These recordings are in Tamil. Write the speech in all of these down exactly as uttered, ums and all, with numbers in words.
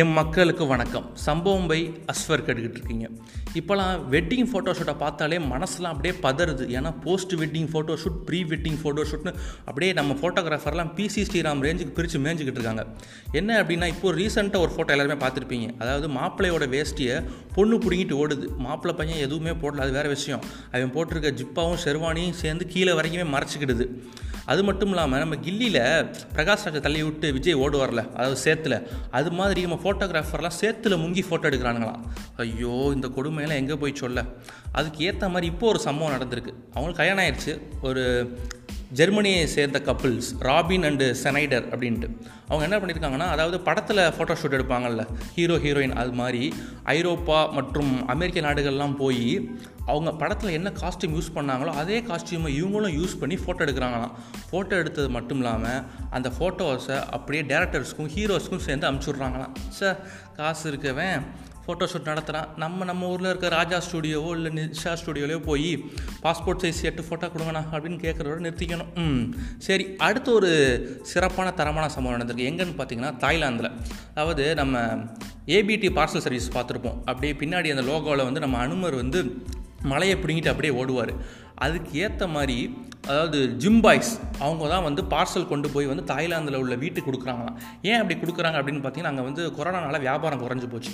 என் மக்களுக்கு வணக்கம். சம்பவம் பை அஸ்வர் கேட்டுக்கிட்டு இருக்கீங்க. இப்போலாம் வெட்டிங் ஃபோட்டோஷூட்டை பார்த்தாலே மனசுலாம் அப்படியே பதறுது. ஏன்னா post wedding photoshoot, pre wedding ஃபோட்டோஷூட்னு அப்படியே நம்ம ஃபோட்டோகிராஃபர்லாம் பிசி ஸ்ரீராம் ரேஞ்சுக்கு பிரித்து மேய்ஞ்சிக்கிட்டு இருக்காங்க. என்ன அப்படின்னா, இப்போது ரீசெண்டாக ஒரு ஃபோட்டோ எல்லாருமே பார்த்துருப்பீங்க. அதாவது மாப்பிள்ளையோட வேஷ்டியை பொண்ணு பிடிங்கிட்டு ஓடுது. மாப்பிள்ளை பையன் எதுவுமே போடல, அது வேறு விஷயம். அவன் போட்டிருக்க ஜிப்பாவும் ஷெர்வானியும் சேர்ந்து கீழே வரைக்குமே மறைச்சிக்கிடுது. அது மட்டும் இல்லாமல் நம்ம கில்லியில் பிரகாஷ் ராஜை தள்ளி விட்டு விஜய் ஓடுவார்ல, அதாவது சேத்துல, அது மாதிரி நம்ம ஃபோட்டோகிராஃபர்லாம் சேத்துல முங்கி ஃபோட்டோ எடுக்கிறானுங்களாம். ஐயோ, இந்த கொடுமையெல்லாம் எங்கே போய் சொல்ல. அதுக்கு ஏற்ற மாதிரி இப்போது ஒரு சம்பவம் நடந்திருக்கு. அவங்களுக்கு கல்யாணம் ஆயிடுச்சு. ஒரு ஜெர்மனியை சேர்ந்த கப்புள்ஸ், ராபின் அண்டு ஸ்னைடர் அப்படின்ட்டு. அவங்க என்ன பண்ணியிருக்காங்கன்னா, அதாவது படத்தில் ஃபோட்டோஷூட் எடுப்பாங்கள்ல ஹீரோ ஹீரோயின், அது மாதிரி ஐரோப்பா மற்றும் அமெரிக்க நாடுகள்லாம் போய் அவங்க படத்தில் என்ன காஸ்ட்யூம் யூஸ் பண்ணாங்களோ அதே காஸ்ட்யூமை இவங்களும் யூஸ் பண்ணி ஃபோட்டோ எடுக்கிறாங்களாம். ஃபோட்டோ எடுத்தது மட்டும் இல்லாமல் அந்த ஃபோட்டோஸை அப்படியே டேரக்டர்ஸ்க்கும் ஹீரோஸ்க்கும் சேர்ந்து அமுச்சுட்றாங்களாம். சார், காசு இருக்கவன் ஃபோட்டோஷூட் நடத்துகிறான். நம்ம நம்ம ஊரில் இருக்க ராஜா ஸ்டுடியோவோ இல்லை நிஷா ஸ்டுடியோலையோ போய் பாஸ்போர்ட் சைஸ் எட்டு ஃபோட்டோ கொடுங்கண்ணா அப்படின்னு கேட்குறதோட நிறுத்திக்கணும். ம் சரி, அடுத்து ஒரு சிறப்பான தரமான சம்பவம் நடந்திருக்கு. எங்கன்னு பார்த்தீங்கன்னா, தாய்லாந்தில். அதாவது நம்ம ஏபிடி பார்சல் சர்வீஸ் பார்த்துருப்போம். அப்படியே பின்னாடி அந்த லோகோவில் வந்து நம்ம அனுமர் வந்து மலையை பிடிங்கிட்டு அப்படியே ஓடுவார். அதுக்கு ஏற்ற மாதிரி அதாவது ஜிம்பாய்ஸ் அவங்க தான் வந்து பார்சல் கொண்டு போய் வந்து தாய்லாந்தில் உள்ள வீட்டுக்கு கொடுக்குறாங்களாம். ஏன் அப்படி கொடுக்குறாங்க அப்படின்னு பார்த்தீங்கன்னா, அங்கே வந்து கொரோனானால வியாபாரம் குறைஞ்சி போச்சு.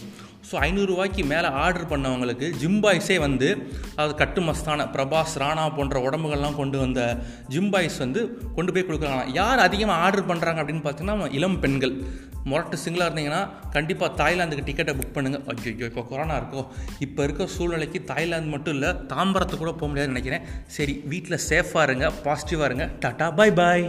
ஸோ ஐநூறுரூவாய்க்கு மேலே ஆர்டர் பண்ணவங்களுக்கு ஜிம்பாய்ஸே வந்து, அதாவது கட்டு மஸ்தான பிரபாஸ், ராணா போன்ற உடம்புகள்லாம் கொண்டு வந்த ஜிம்பாய்ஸ் வந்து கொண்டு போய் கொடுக்குறாங்களாம். யார் அதிகமாக ஆர்டர் பண்ணுறாங்க அப்படின்னு பார்த்தீங்கன்னா, இளம் பெண்கள். மொரட்டு சிங்கிளாக இருந்தீங்கன்னா கண்டிப்பாக தாய்லாந்துக்கு டிக்கெட்டை புக் பண்ணுங்கள். ஐயோ, இப்போ கொரோனா இருக்கோ, இப்போ இருக்க சூழ்நிலைக்கு தாய்லாந்து மட்டும் இல்லை, தாம்பரத்துக்கு கூட போக முடியாதுன்னு நினைக்கிறேன். சரி, வீட்டில் சேஃபாக இருங்க, பாசிட்டிவாக இருங்க. டாடா, பாய் பாய்.